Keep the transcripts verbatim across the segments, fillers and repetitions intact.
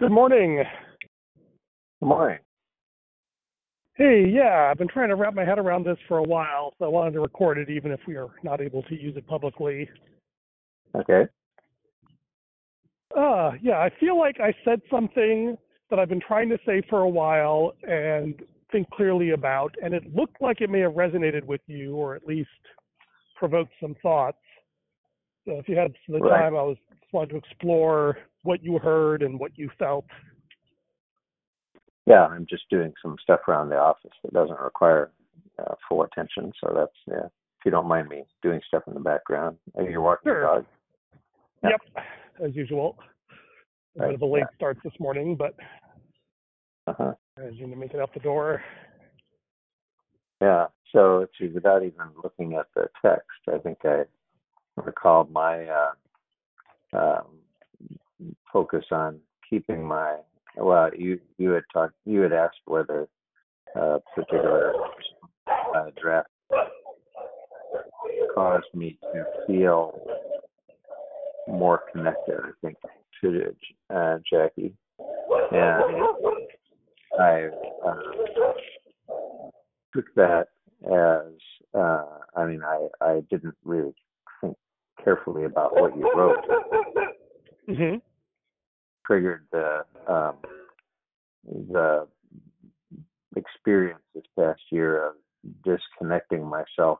Good morning. Good morning. Hey, yeah, I've been trying to wrap my head around this for a while, so I wanted to record it even if we are not able to use it publicly. Okay. Uh, yeah, I feel like I said something that I've been trying to say for a while and think clearly about, and it looked like it may have resonated with you or at least provoked some thoughts. So if you had some right. time, I was just wanted to explore what you heard and what you felt. Yeah, I'm just doing some stuff around the office that doesn't require uh, full attention. So that's, yeah, if you don't mind me doing stuff in the background. Maybe you're walking sure. the dog. Yeah. Yep, as usual. A right. bit of a late yeah. start this morning, but uh-huh. I need to make it out the door. Yeah, so it's without even looking at the text, I think I recalled my uh, um, focus on keeping my Well, you, you had talked. You had asked whether a uh, particular uh, draft caused me to feel more connected, I think, to uh, Jackie, and I uh, took that as. Uh, I mean, I, I didn't really think carefully about what you wrote. Mm-hmm. Triggered the um, the experience this past year of disconnecting myself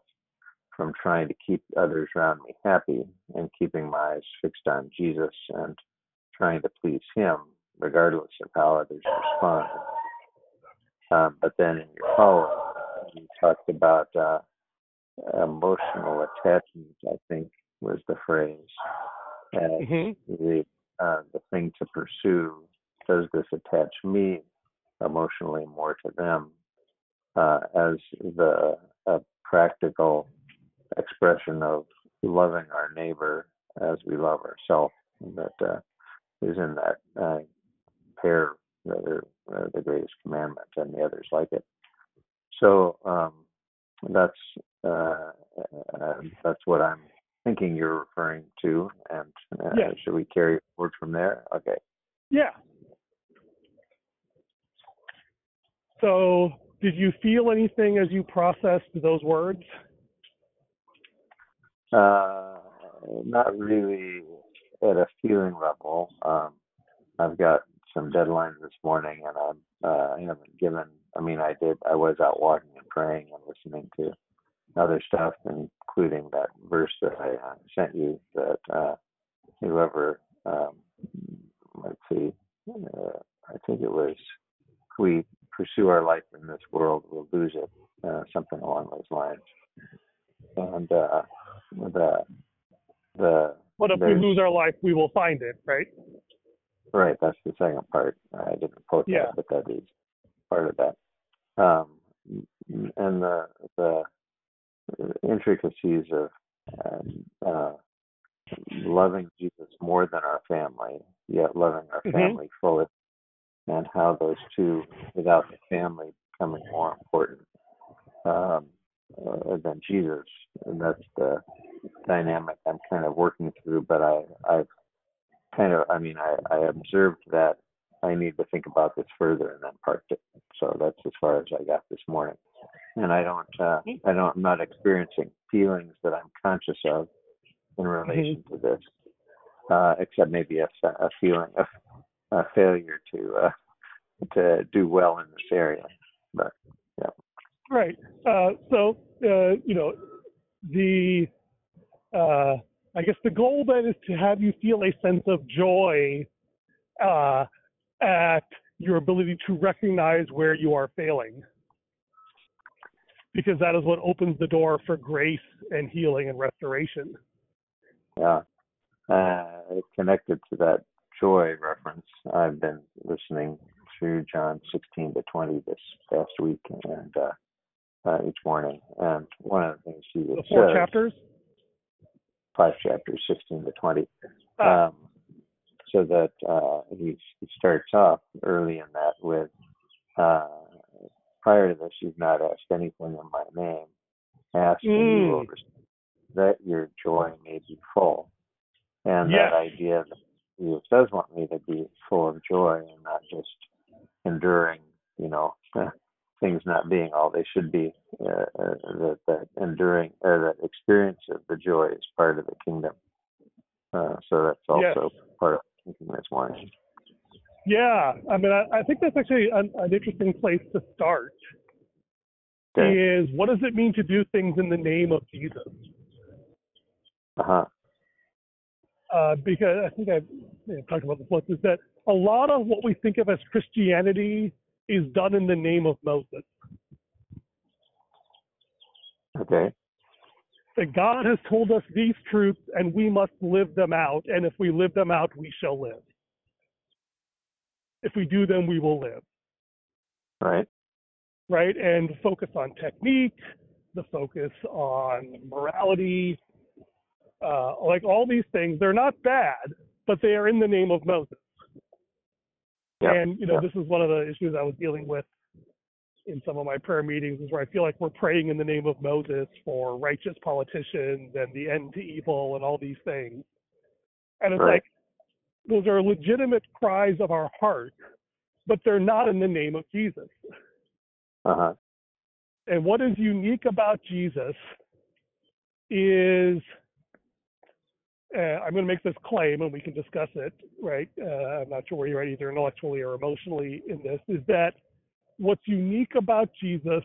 from trying to keep others around me happy and keeping my eyes fixed on Jesus and trying to please Him regardless of how others respond. Um, but then in your follow-up, you talked about uh, emotional attachment, I think was the phrase. And mm-hmm. the Uh, the thing to pursue, does this attach me emotionally more to them uh, as the a practical expression of loving our neighbor as we love ourselves, that uh, is in that uh, pair, rather, uh, the greatest commandment and the others like it. So um, that's uh, uh, that's what I'm thinking you're referring to, and uh, yeah. should we carry forward from there? Okay. Yeah. So, did you feel anything as you processed those words? Uh, not really at a feeling level. Um, I've got some deadlines this morning, and I'm, uh, I haven't given. I mean, I did. I was out walking and praying and listening to other stuff, including that verse that I uh, sent you, that uh, whoever, um, let's see, uh, I think it was, we pursue our life in this world, we'll lose it, uh, something along those lines. And uh, the... the What if we lose our life, we will find it, right? Right, that's the second part. I didn't quote yeah. that, but that is part of that. Um, and the the... intricacies of um, uh, loving Jesus more than our family, yet loving our family mm-hmm. fully, and how those two, without the family, becoming more important um, uh, than Jesus. And that's the dynamic I'm kind of working through, but I, I've kind of, I mean, I, I observed that I need to think about this further and then parked it. So that's as far as I got this morning. And I don't, uh, I don't, I'm not experiencing feelings that I'm conscious of in relation mm-hmm. to this, uh, except maybe a, a feeling of a failure to uh, to do well in this area. But yeah, right. Uh, so uh, you know, the uh, I guess the goal then is to have you feel a sense of joy uh, at your ability to recognize where you are failing, because that is what opens the door for grace and healing and restoration. Yeah, uh, connected to that joy reference, I've been listening through John sixteen to twenty this past week and uh, uh, each morning. And one of the things he would say. Four says, chapters? Five chapters, sixteen to twenty. Ah. Um, so that uh, he, he starts off early in that with, uh, prior to this, you've not asked anything in my name. Ask mm. and you will receive, that your joy may be full. And yes. that idea Jesus does want me to be full of joy and not just enduring, you know, things not being all they should be. Uh, uh, that, that enduring, or uh, that experience of the joy is part of the kingdom. Uh, so that's also yes. part of thinking this morning. Yeah, I mean, I, I think that's actually an, an interesting place to start. Okay. Is what does it mean to do things in the name of Jesus? Uh-huh. Uh, because I think I've you know, talked about this once, is that a lot of what we think of as Christianity is done in the name of Moses. Okay. That God has told us these truths and we must live them out. And if we live them out, we shall live. If we do them, we will live. Right. Right. And the focus on technique, the focus on morality, uh, like all these things, they're not bad, but they are in the name of Moses. Yep. And, you know, yep. this is one of the issues I was dealing with in some of my prayer meetings, is where I feel like we're praying in the name of Moses for righteous politicians and the end to evil and all these things. And it's right. like, those are legitimate cries of our heart, but they're not in the name of Jesus. Uh-huh. And what is unique about Jesus is, uh, I'm going to make this claim and we can discuss it, right? Uh, I'm not sure where you're at either intellectually or emotionally in this, is that what's unique about Jesus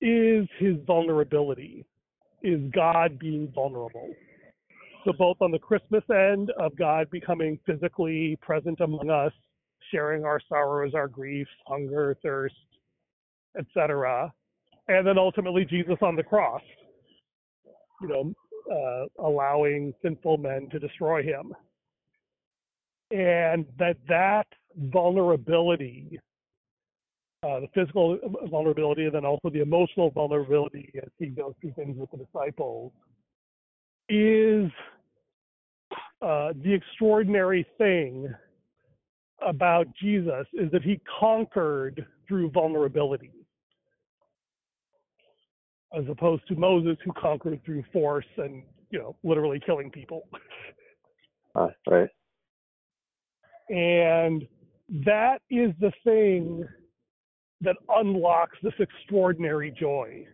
is his vulnerability, is God being vulnerable. So both on the Christmas end of God becoming physically present among us, sharing our sorrows, our griefs, hunger, thirst, et cetera, and then ultimately Jesus on the cross, you know, uh, allowing sinful men to destroy him, and that that vulnerability, uh, the physical vulnerability, and then also the emotional vulnerability as he goes through things with the disciples, is uh, the extraordinary thing about Jesus, is that he conquered through vulnerability, as opposed to Moses, who conquered through force and, you know, literally killing people. Uh, right. And that is the thing that unlocks this extraordinary joy,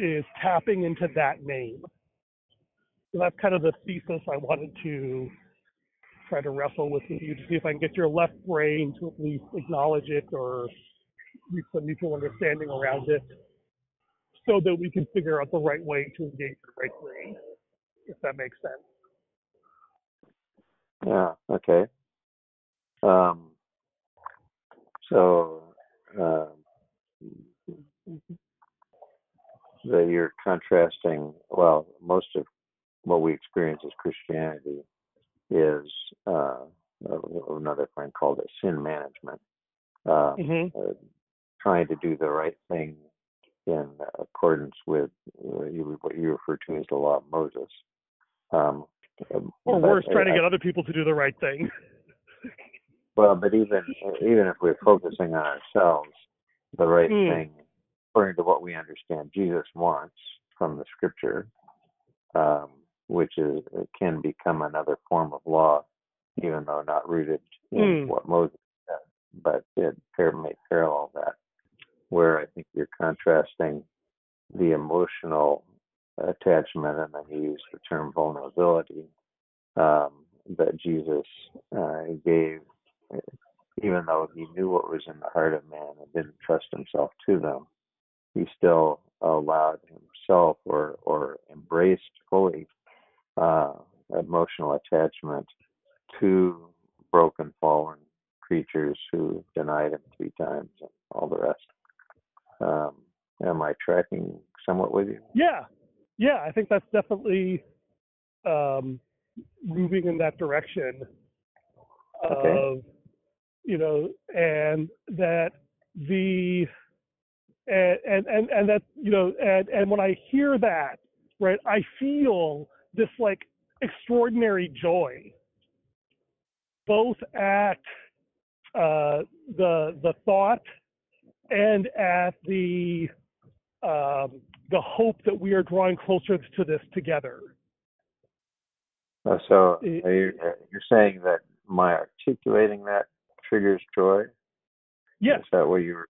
is tapping into that name. So that's kind of the thesis I wanted to try to wrestle with you, to see if I can get your left brain to at least acknowledge it or reach some mutual understanding around it, so that we can figure out the right way to engage the right brain, if that makes sense. Yeah, okay. Um, so, uh, that you're contrasting, well, most of what we experience as Christianity is uh, another friend called it sin management, uh, mm-hmm. uh, trying to do the right thing in accordance with what you refer to as the law of Moses. Um, or worse, trying I, to get other people to do the right thing. Well, but even even if we're focusing on ourselves, the right mm. thing, according to what we understand Jesus wants from the scripture, um, which is can become another form of law, even though not rooted in mm. what Moses said, but it may parallel that, where I think you're contrasting the emotional attachment, and then you use the term vulnerability, um, that Jesus uh, gave, even though he knew what was in the heart of man and didn't trust himself to them, he still allowed himself or, or embraced fully Uh, emotional attachment to broken, fallen creatures who denied him three times and all the rest. Um, am I tracking somewhat with you? Yeah. Yeah, I think that's definitely um, moving in that direction of, okay. you know, and that the, and, and, and, and that, you know, and, and when I hear that, right, I feel this like extraordinary joy, both at uh, the the thought and at the um, the hope that we are drawing closer to this together. Uh, so it, are you, you're saying that my articulating that triggers joy? Yes. Is that what you were?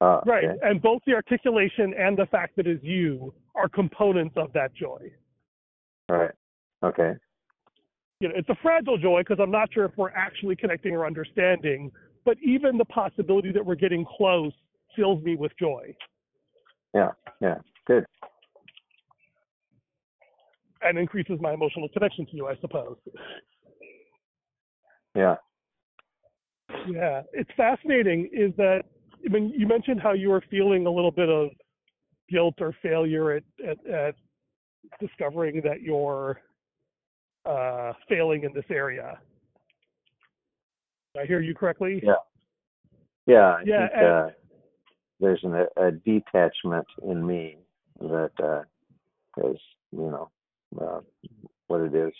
Uh, right. Okay. And both the articulation and the fact that it's you are components of that joy. Right. Okay. You know, it's a fragile joy because I'm not sure if we're actually connecting or understanding, but even the possibility that we're getting close fills me with joy. Yeah. Yeah. Good. And increases my emotional connection to you, I suppose. Yeah. Yeah. It's fascinating is that, I mean, you mentioned how you were feeling a little bit of guilt or failure at, at, at discovering that you're uh, failing in this area. Did I hear you correctly? Yeah. Yeah. I yeah. Think, and, uh, there's an, a detachment in me that uh, is, you know, Uh, what it is.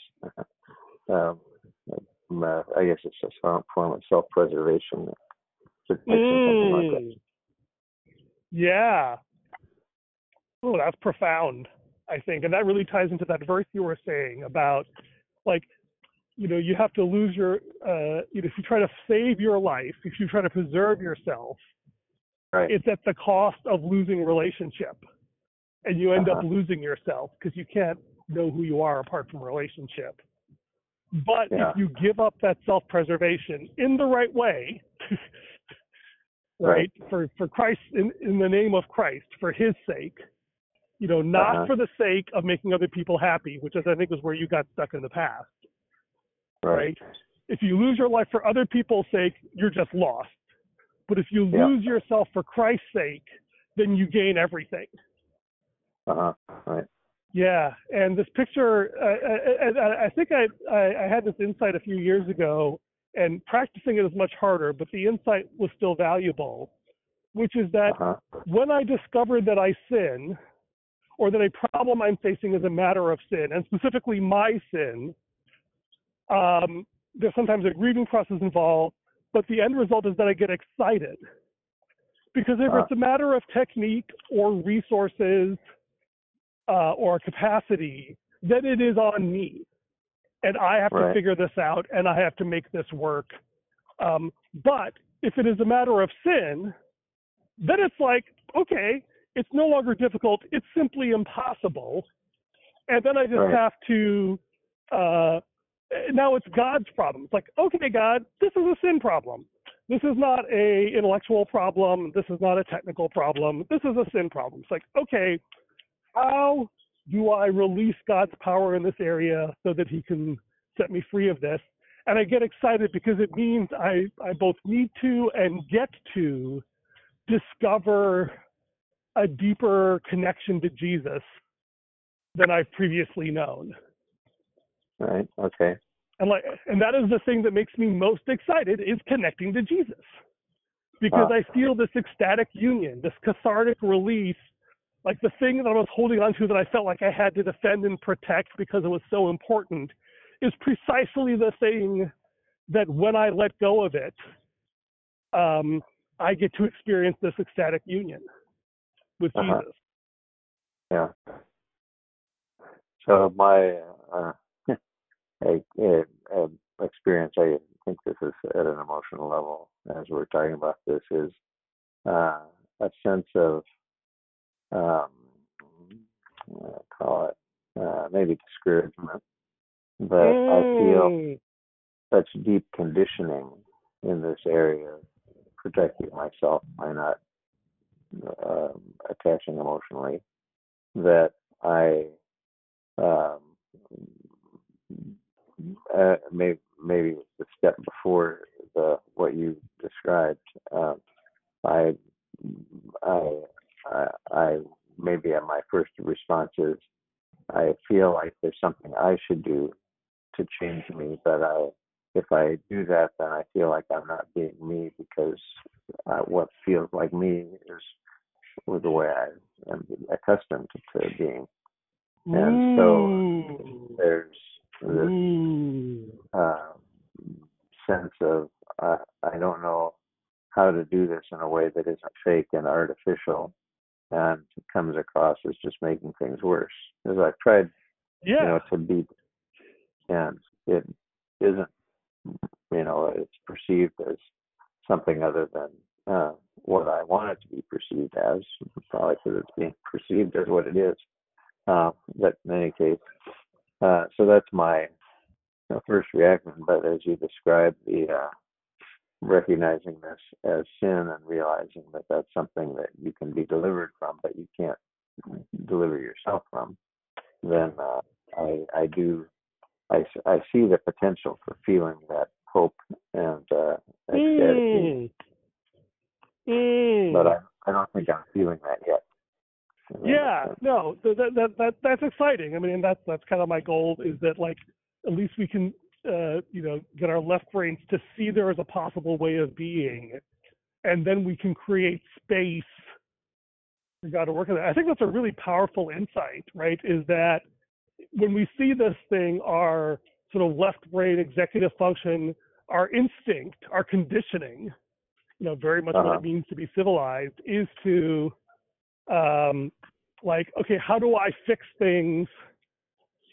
um, uh, I guess it's a form of self-preservation. Mm. Like that. Yeah. Oh, that's profound, I think. And that really ties into that verse you were saying about, like, you know, you have to lose your, uh, you know, if you try to save your life, if you try to preserve yourself, right, it's at the cost of losing relationship. And you end uh-huh. up losing yourself because you can't know who you are apart from relationship. But yeah. if you give up that self-preservation in the right way, right, right. For, for Christ, in, in the name of Christ, for his sake, you know, not uh-huh. for the sake of making other people happy, which is, I think, was where you got stuck in the past. Right. right? If you lose your life for other people's sake, you're just lost. But if you yeah. lose yourself for Christ's sake, then you gain everything. Uh-huh. Right. Yeah, and this picture, uh, I, I, I think I, I, I had this insight a few years ago, and practicing it is much harder, but the insight was still valuable, which is that uh-huh. when I discovered that I sin, or that a problem I'm facing is a matter of sin, and specifically my sin, um, there's sometimes a grieving process involved, but the end result is that I get excited. Because if uh-huh. it's a matter of technique or resources, Uh, or capacity, then it is on me. And I have right. to figure this out, and I have to make this work. Um, but if it is a matter of sin, then it's like, okay, it's no longer difficult. It's simply impossible. And then I just right. have to, uh, now it's God's problem. It's like, okay, God, this is a sin problem. This is not a intellectual problem. This is not a technical problem. This is a sin problem. It's like, okay, how do I release God's power in this area so that he can set me free of this? And I get excited because it means I, I both need to and get to discover a deeper connection to Jesus than I've previously known. Right. Okay. And like, and that is the thing that makes me most excited is connecting to Jesus, because wow. I feel this ecstatic union, this cathartic release. Like the thing that I was holding on to that I felt like I had to defend and protect because it was so important is precisely the thing that when I let go of it, um, I get to experience this ecstatic union with uh-huh. Jesus. Yeah. So my uh, I, I, I experience, I think this is at an emotional level as we're talking about this, is uh, a sense of Um, I'll call it uh, maybe discouragement, but mm. I feel such deep conditioning in this area, protecting myself by not um, attaching emotionally, that I um, uh, maybe maybe the step before the what you described, um, I I. Uh, I maybe uh, my first response is I feel like there's something I should do to change me, but I, if I do that, then I feel like I'm not being me because uh, what feels like me is the way I am accustomed to being, and so there's this uh, sense of uh, I don't know how to do this in a way that isn't fake and artificial. And it comes across as just making things worse. Because I've tried, yeah. you know, to be and it isn't, you know, it's perceived as something other than uh, what I want it to be perceived as, probably because it's being perceived as what it is. Uh, but in any case, uh, so that's my you know, first reaction. But as you described, the uh, recognizing this as sin and realizing that that's something that you can be delivered from, but you can't deliver yourself from, then uh, I, I do, I, I see the potential for feeling that hope and uh, mm. mm. but I, I don't think I'm feeling that yet. Yeah, no, that, that that that's exciting. I mean, and that's that's kind of my goal, is that like at least we can uh, you know get our left brains to see there is a possible way of being, and then we can create space. We got to work on that. I think that's a really powerful insight, right? Is that when we see this thing, our sort of left brain executive function, our instinct, our conditioning, you know, very much uh-huh. what it means to be civilized is to. Um, like, okay, how do I fix things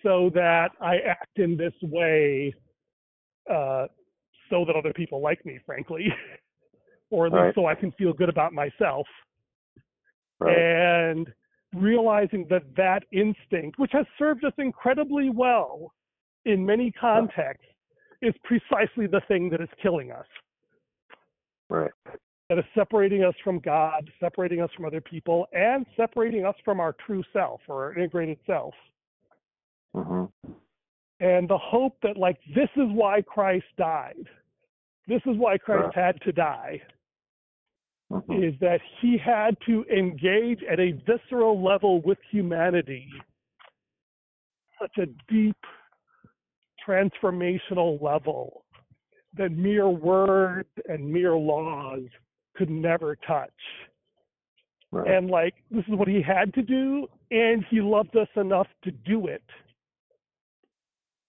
so that I act in this way uh, so that other people like me, frankly, or at least right. so I can feel good about myself? Right. And realizing that that instinct, which has served us incredibly well in many contexts, right. is precisely the thing that is killing us. Right. That is separating us from God, separating us from other people, and separating us from our true self or our integrated self. Mm-hmm. And the hope that, like, this is why Christ died. This is why Christ yeah. had to die, mm-hmm. is that he had to engage at a visceral level with humanity, such a deep transformational level that mere words and mere laws could never touch. Right. And like, this is what he had to do, and he loved us enough to do it.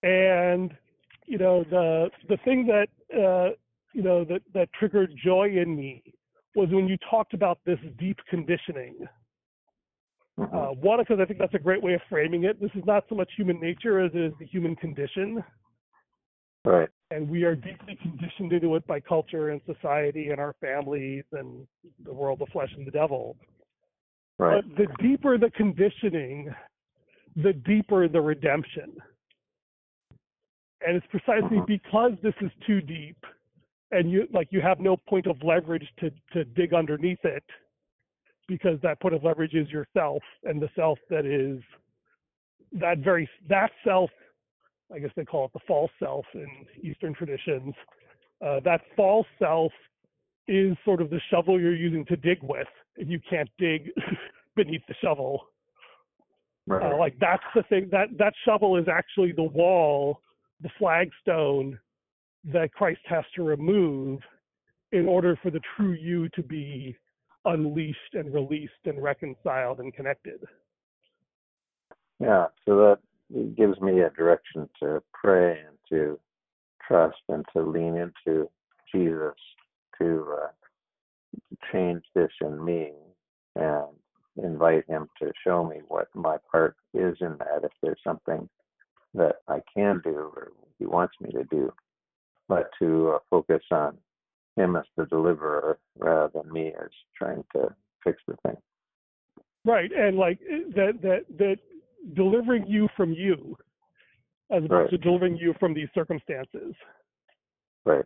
And, you know, the the thing that, uh, you know, that, that triggered joy in me was when you talked about this deep conditioning. Mm-hmm. Uh, one, because I think that's a great way of framing it. This is not so much human nature as it is the human condition. Right. And we are deeply conditioned into it by culture and society and our families and the world, the flesh and the devil. Right. But the deeper the conditioning, the deeper the redemption. And it's precisely because this is too deep and you like you have no point of leverage to, to dig underneath it, because that point of leverage is yourself, and the self that is that very that self. I guess they call it the false self in Eastern traditions. Uh, that false self is sort of the shovel you're using to dig with, and you can't dig beneath the shovel. Right. Uh, like that's the thing, that, that shovel is actually the wall, the flagstone that Christ has to remove in order for the true you to be unleashed and released and reconciled and connected. Yeah, so that it gives me a direction to pray and to trust and to lean into Jesus to uh, change this in me, and invite him to show me what my part is in that, if there's something that I can do or he wants me to do, but to uh, focus on him as the deliverer rather than me as trying to fix the thing. Right. And like that, that, that, delivering you from you as opposed right. to delivering you from these circumstances. Right.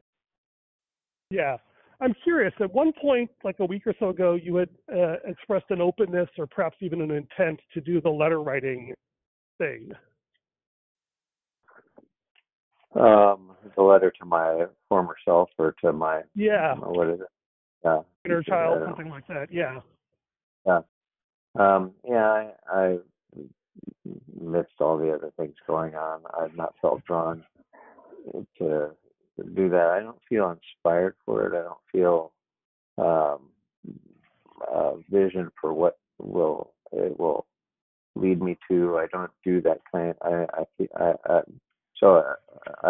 Yeah. I'm curious, at one point, like a week or so ago, you had uh, expressed an openness or perhaps even an intent to do the letter writing thing. Um, the letter to my former self or to my, yeah. what is it? Yeah. Inner child, something like that. Yeah. Yeah. Um, yeah, I, I amidst all the other things going on, I've not felt drawn to do that. I don't feel inspired for it. I don't feel um, a vision for what will it will lead me to. I don't do that kind. I, I, I, I so I,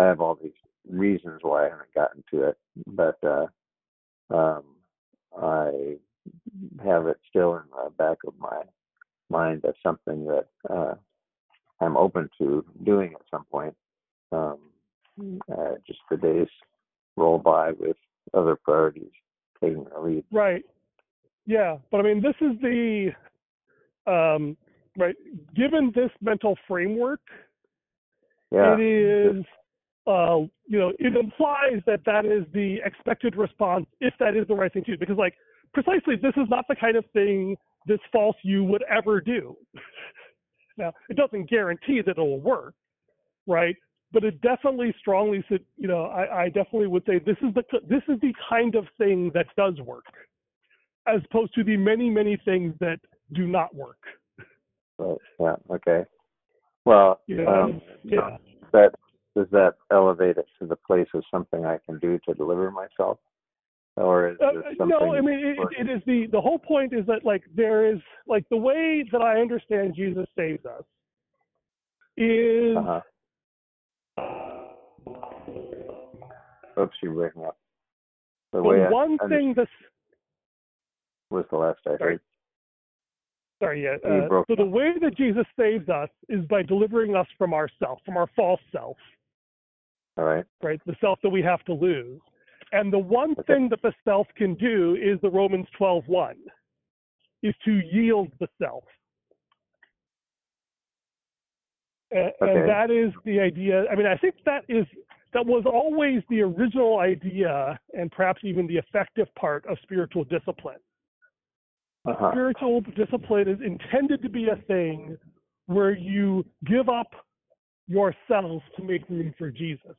I have all these reasons why I haven't gotten to it, but uh, um, I have it still in the back of my mind as something that uh, I'm open to doing at some point. Uh, uh, just the days roll by with other priorities taking the lead. Right. Yeah. But I mean, this is the, um, right. Given this mental framework, yeah. it is, uh, you know, it implies that that is the expected response if that is the right thing to do, because like precisely, this is not the kind of thing this false you would ever do. Now, it doesn't guarantee that it will work, right? But it definitely strongly, you know, I, I definitely would say this is the this is the kind of thing that does work, as opposed to the many many things that do not work. Right. Yeah. Okay. Well, you know, um, yeah. That does that elevate it to the place of something I can do to deliver myself, or is there something? Uh, no, I mean it, it is the the whole point is that like there is like the way that I understand Jesus saves us is. Uh-huh. Oops, you're breaking up. The, the way one I thing this was the last I heard. Sorry, yeah. Uh, so up. The way that Jesus saves us is by delivering us from ourself, from our false self. All right. Right, the self that we have to lose. And the one okay. thing that the self can do is the Romans twelve one, is to yield the self. And, okay. and that is the idea. I mean, I think that is that was always the original idea, and perhaps even the effective part of spiritual discipline. Uh-huh. Spiritual discipline is intended to be a thing where you give up yourself to make room for Jesus.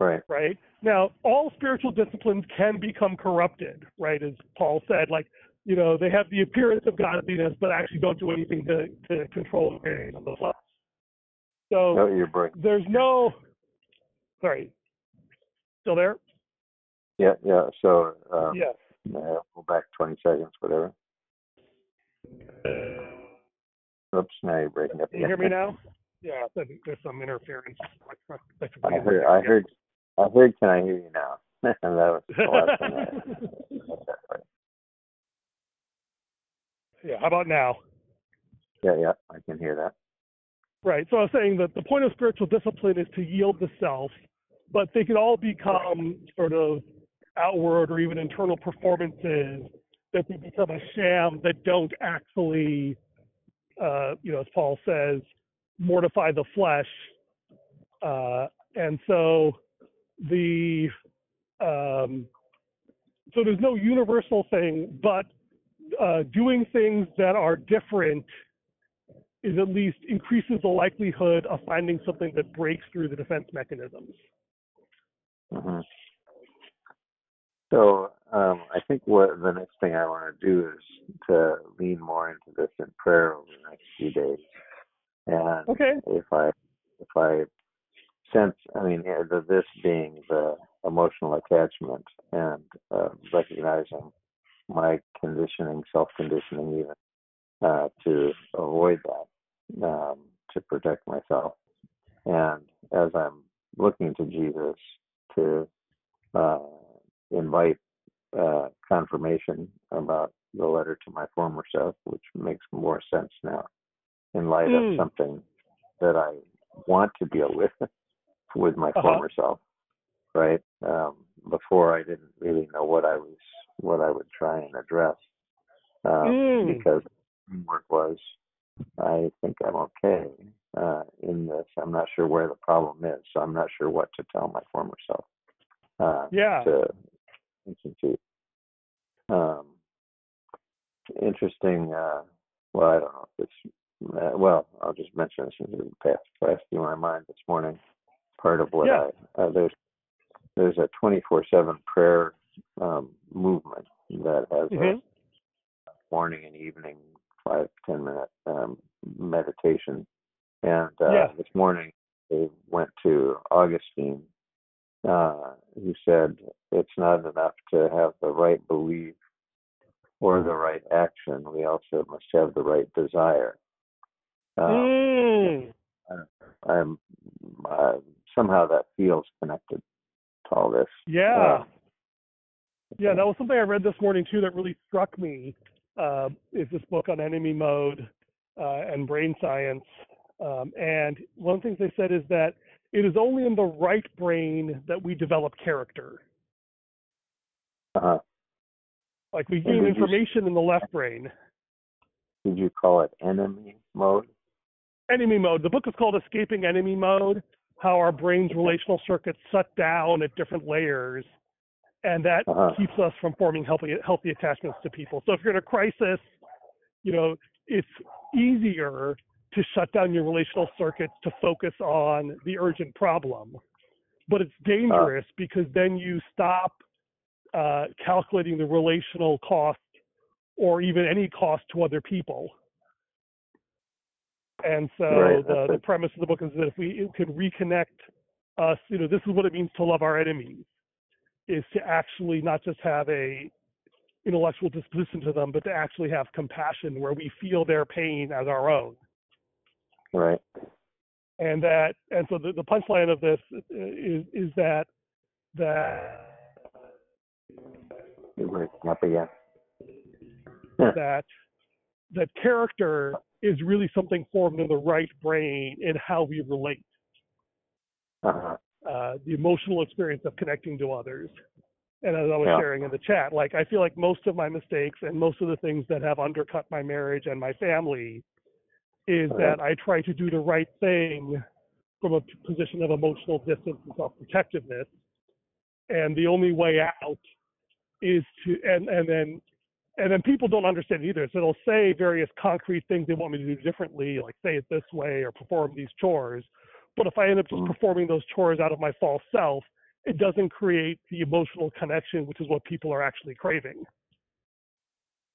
Right. Right. Now, all spiritual disciplines can become corrupted, right? As Paul said, like, you know, they have the appearance of godliness, but actually don't do anything to, to control the pain of the flesh. So no, you're breaking. There's no. Sorry. Still there? Yeah, yeah. So, um, yeah. Uh, go back twenty seconds, whatever. Oops, now you're breaking up again. Can you hear me now? Yeah, there's some interference. I heard, I heard, I heard, can I hear you now? That was the last thing I heard. Yeah, how about now? Yeah, yeah, I can hear that. Right, so I was saying that the point of spiritual discipline is to yield the self, but they can all become sort of outward or even internal performances that they become a sham that don't actually, uh, you know, as Paul says, mortify the flesh. Uh, and so the um, so there's no universal thing, but uh, doing things that are different is at least increases the likelihood of finding something that breaks through the defense mechanisms. Mm-hmm. So um, I think what the next thing I want to do is to lean more into this in prayer over the next few days. And okay. if I if I sense, I mean, the, this being the emotional attachment and uh, recognizing my conditioning, self-conditioning even, uh, to avoid that, um, to protect myself. And as I'm looking to Jesus to uh, invite uh, confirmation about the letter to my former self, which makes more sense now in light mm. of something that I want to deal with with my uh-huh. former self, right? Um, before I didn't really know what I was, what I would try and address um, mm. because the framework was, I think I'm okay uh, in this. I'm not sure where the problem is, so I'm not sure what to tell my former self. Uh, yeah. To, Um, interesting. Uh, well, I don't know if it's uh, well. I'll just mention this in the past flash through my mind this morning. Part of what yeah. I uh, there's there's a twenty-four seven prayer um, movement that has mm-hmm. a morning and evening five ten minute um, meditation. And uh, yeah. this morning they went to Augustine. Uh, who said it's not enough to have the right belief or the right action. We also must have the right desire. Um, mm. I, I'm uh, somehow that feels connected to all this. Yeah, uh, yeah, that was something I read this morning too that really struck me. Uh, is this book on enemy mode uh, and brain science? Um, and one of the things they said is that It is only in the right brain that we develop character. Uh-huh. Like we gain information you, in the left brain. Did you call it enemy mode? Enemy mode. The book is called Escaping Enemy Mode, how our brain's relational circuits shut down at different layers, and that uh-huh. keeps us from forming healthy, healthy attachments to people. So if you're in a crisis, you know, it's easier to shut down your relational circuits to focus on the urgent problem. But it's dangerous uh, because then you stop uh, calculating the relational cost or even any cost to other people. And so right, the, the premise of the book is that if we can reconnect us, you know, this is what it means to love our enemies, is to actually not just have a intellectual disposition to them, but to actually have compassion where we feel their pain as our own. Right. And that, and so the, the punchline of this is is that that it works up again. that that character is really something formed in the right brain in how we relate. Uh-huh. Uh, the emotional experience of connecting to others. And as I was yeah. sharing in the chat, like I feel like most of my mistakes and most of the things that have undercut my marriage and my family is that I try to do the right thing from a position of emotional distance and self-protectiveness. And the only way out is to, and, and then and then people don't understand either. So they'll say various concrete things they want me to do differently, like say it this way or perform these chores. But if I end up just performing those chores out of my false self, it doesn't create the emotional connection, which is what people are actually craving.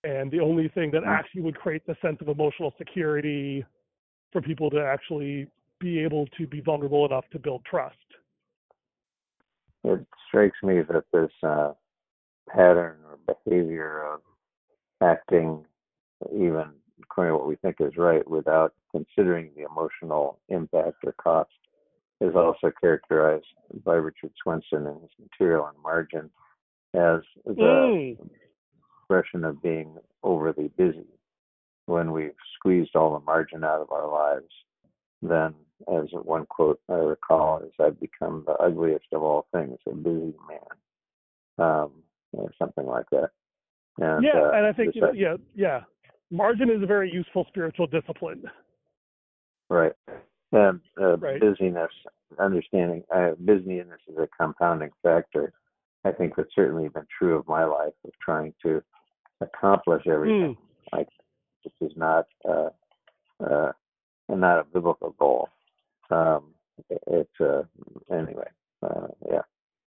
And the only thing that actually would create the sense of emotional security for people to actually be able to be vulnerable enough to build trust. It strikes me that this uh, pattern or behavior of acting, even according to what we think is right, without considering the emotional impact or cost, is also characterized by Richard Swenson in his material on margin as the... Mm. expression of being overly busy. When we've squeezed all the margin out of our lives, then, as one quote I recall, is I've become the ugliest of all things, a busy man, um, or something like that. And, yeah, uh, and I think, you know, yeah, yeah. margin is a very useful spiritual discipline. Right. And uh, right. busyness, understanding, uh, busyness is a compounding factor. I think that's certainly been true of my life, of trying to accomplish everything. Mm. Like, this is not uh, uh, not a biblical goal. Um, it's uh, anyway, uh, yeah.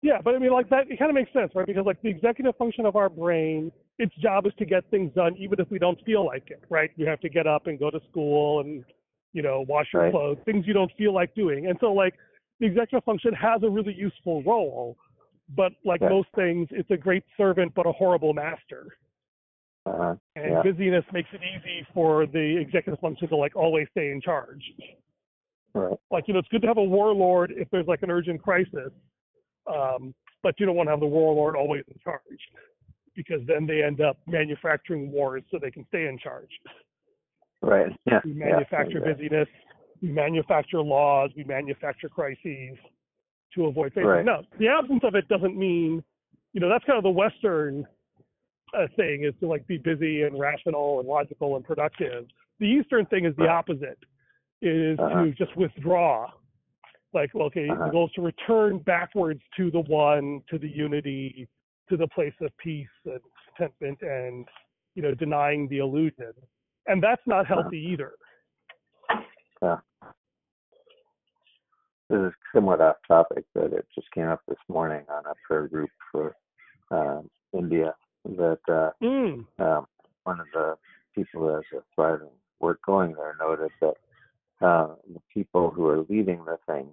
Yeah, but I mean, like that, it kind of makes sense, right? Because like the executive function of our brain, its job is to get things done, even if we don't feel like it, right? You have to get up and go to school and, you know, wash your right. clothes, things you don't feel like doing. And so like the executive function has a really useful role. But like yeah. most things, it's a great servant, but a horrible master. Uh, and yeah. busyness makes it easy for the executive function to like always stay in charge. Right. Like, you know, it's good to have a warlord if there's like an urgent crisis. Um, but you don't want to have the warlord always in charge, because then they end up manufacturing wars so they can stay in charge. Right. Yeah. We manufacture yeah. busyness. We manufacture laws. We manufacture crises to avoid faith. Right. No, the absence of it doesn't mean, you know, that's kind of the Western uh, thing, is to like be busy and rational and logical and productive. The Eastern thing is the uh-huh. opposite, is uh-huh. to just withdraw. Like, okay, uh-huh. the goal is to return backwards to the one, to the unity, to the place of peace and contentment and, you know, denying the illusion. And that's not healthy uh-huh. either. Yeah. Uh-huh. This is somewhat off topic, but it just came up this morning on a prayer group for um, India that uh, mm. um, one of the people who has a thriving work going there noted that uh, the people who are leading the thing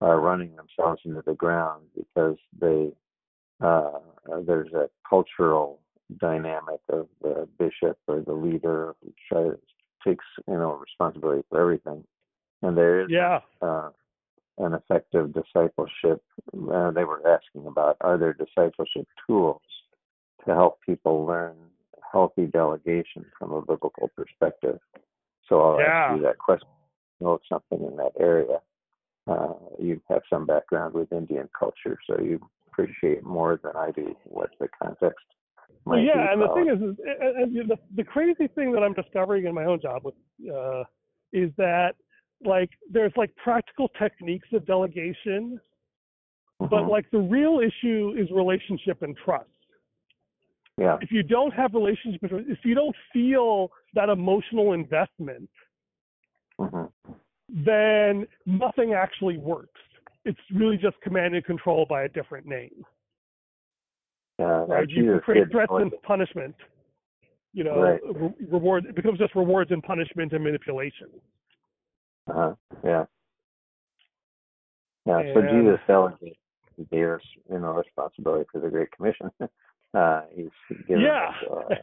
are running themselves into the ground because they uh, there's a cultural dynamic of the bishop or the leader who tries, takes you know responsibility for everything, and there is yeah. Uh, an effective discipleship. Uh, they were asking about, are there discipleship tools to help people learn healthy delegation from a biblical perspective? So I'll yeah. ask you that question. Know something in that area. Uh, you have some background with Indian culture, so you appreciate more than I do what the context might be. Yeah, and the thing is, is and, and the, the crazy thing that I'm discovering in my own job with uh, is that, like, there's like practical techniques of delegation, mm-hmm. but like the real issue is relationship and trust. Yeah. If you don't have relationship, if you don't feel that emotional investment, mm-hmm. then nothing actually works. It's really just command and control by a different name. Yeah, right? You can create threats and punishment. You know, right. re- reward. It becomes just rewards and punishment and manipulation. Uh-huh. Yeah. Yeah. And so Jesus delegated their, you know, responsibility for the Great Commission. Uh, he's given yeah. us, uh,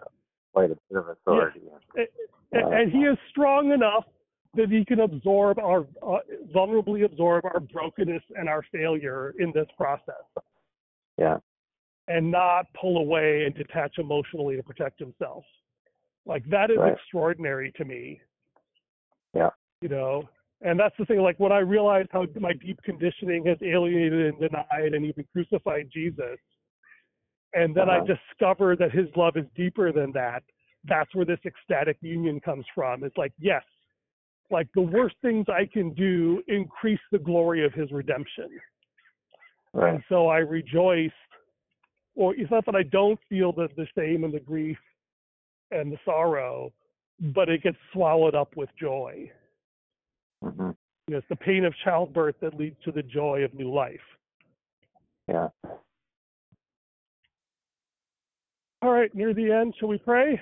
quite a bit of authority. Yeah. And, uh, and he is strong enough that he can absorb our, uh, vulnerably absorb our brokenness and our failure in this process. Yeah. And not pull away and detach emotionally to protect himself. Like, that is right. extraordinary to me. Yeah. You know, and that's the thing, like, when I realized how my deep conditioning has alienated and denied and even crucified Jesus, and then uh-huh. I discovered that his love is deeper than that. That's where this ecstatic union comes from. It's like, yes, like the worst things I can do increase the glory of his redemption. Right. And so I rejoice, or it's not that I don't feel the, the shame and the grief and the sorrow, but it gets swallowed up with joy. Mm-hmm. You know, it's the pain of childbirth that leads to the joy of new life. Yeah. All right, near the end, shall we pray?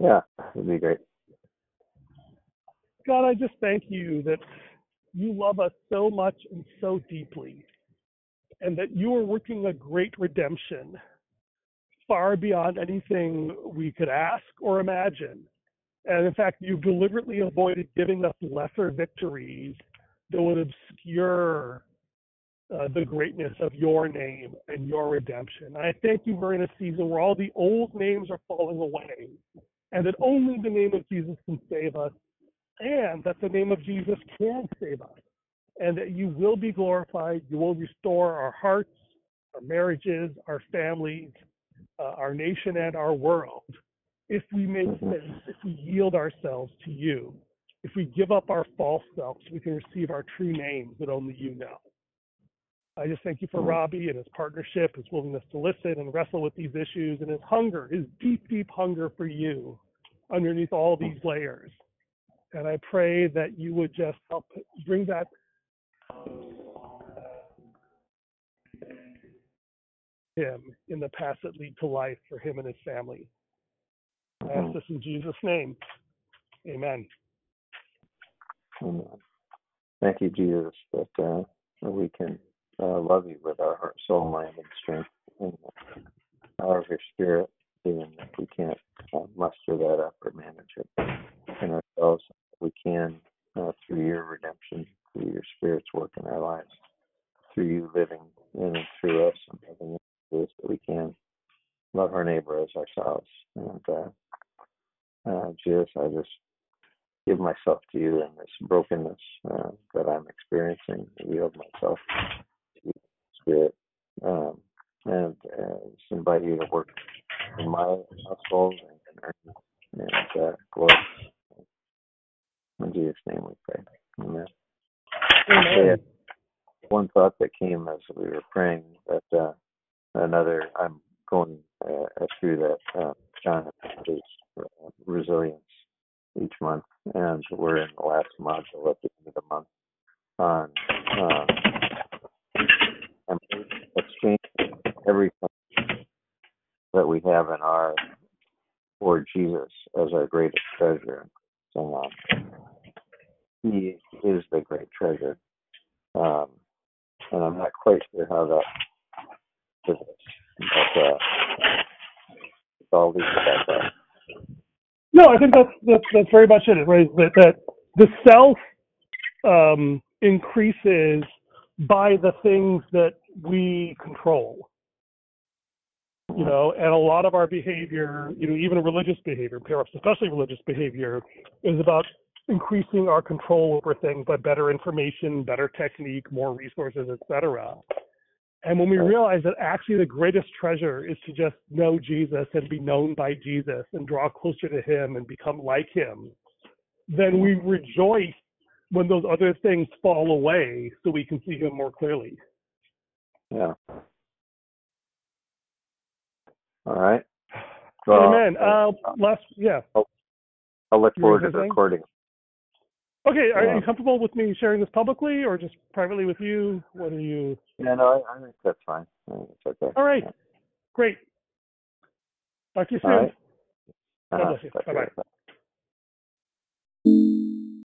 Yeah, that'd be great. God, I just thank you that you love us so much and so deeply, and that you are working a great redemption far beyond anything we could ask or imagine. And in fact, you've deliberately avoided giving us lesser victories that would obscure Uh, the greatness of your name and your redemption. And I thank you we're in a season where all the old names are falling away, and that only the name of Jesus can save us, and that the name of Jesus can save us, and that you will be glorified. You will restore our hearts, our marriages, our families, uh, our nation, and our world, if we make sense, if we yield ourselves to you. If we give up our false selves, we can receive our true names that only you know. I just thank you for Robbie and his partnership, his willingness to listen and wrestle with these issues, and his hunger, his deep, deep hunger for you underneath all these layers. And I pray that you would just help bring that him in the paths that lead to life for him and his family. I ask this in Jesus' name. Amen. Amen. Thank you, Jesus, that uh, we can Uh, love you with our heart, soul, mind, and strength, and the power of your spirit, even if we can't uh, muster that up or manage it in ourselves. We can uh, through your redemption, through your spirit's work in our lives, through you living in and through us, and living in us, that we can love our neighbor as ourselves. And uh, uh, Jesus, I just give myself to you in this brokenness uh, that I'm experiencing. Yield myself. Spirit, um, and uh, just invite you to work in my household and, and, and uh, glory. In Jesus' name we pray. Amen. Amen. One thought that came as we were praying, that uh, another, I'm going uh, through that uh, John eight, uh, resilience each month, and we're in the last module at the end of the month on. Uh, Exchange everything that we have in our for Jesus as our greatest treasure. So um, he is the great treasure, um, and I'm not quite sure how that fits, but uh, I'll leave it at that. No, I think that's that's, that's very much it. Right, that, that the self um, increases by the things that we control, you know, and a lot of our behavior, you know, even religious behavior, perhaps especially religious behavior, is about increasing our control over things by better information, better technique, more resources, et cetera. And when we realize that actually the greatest treasure is to just know Jesus and be known by Jesus and draw closer to him and become like him, then we rejoice when those other things fall away so we can see him more clearly. Yeah. All right. So, amen. Uh, last, yeah. I'll, I'll look forward to the recording. Okay, are you comfortable with me sharing this publicly or just privately with you? What are you? Yeah, no, I, I think that's fine. I think it's okay. All right, yeah. Great. Talk to you soon. Right. Uh-huh. God bless you. Bye-bye. Bye.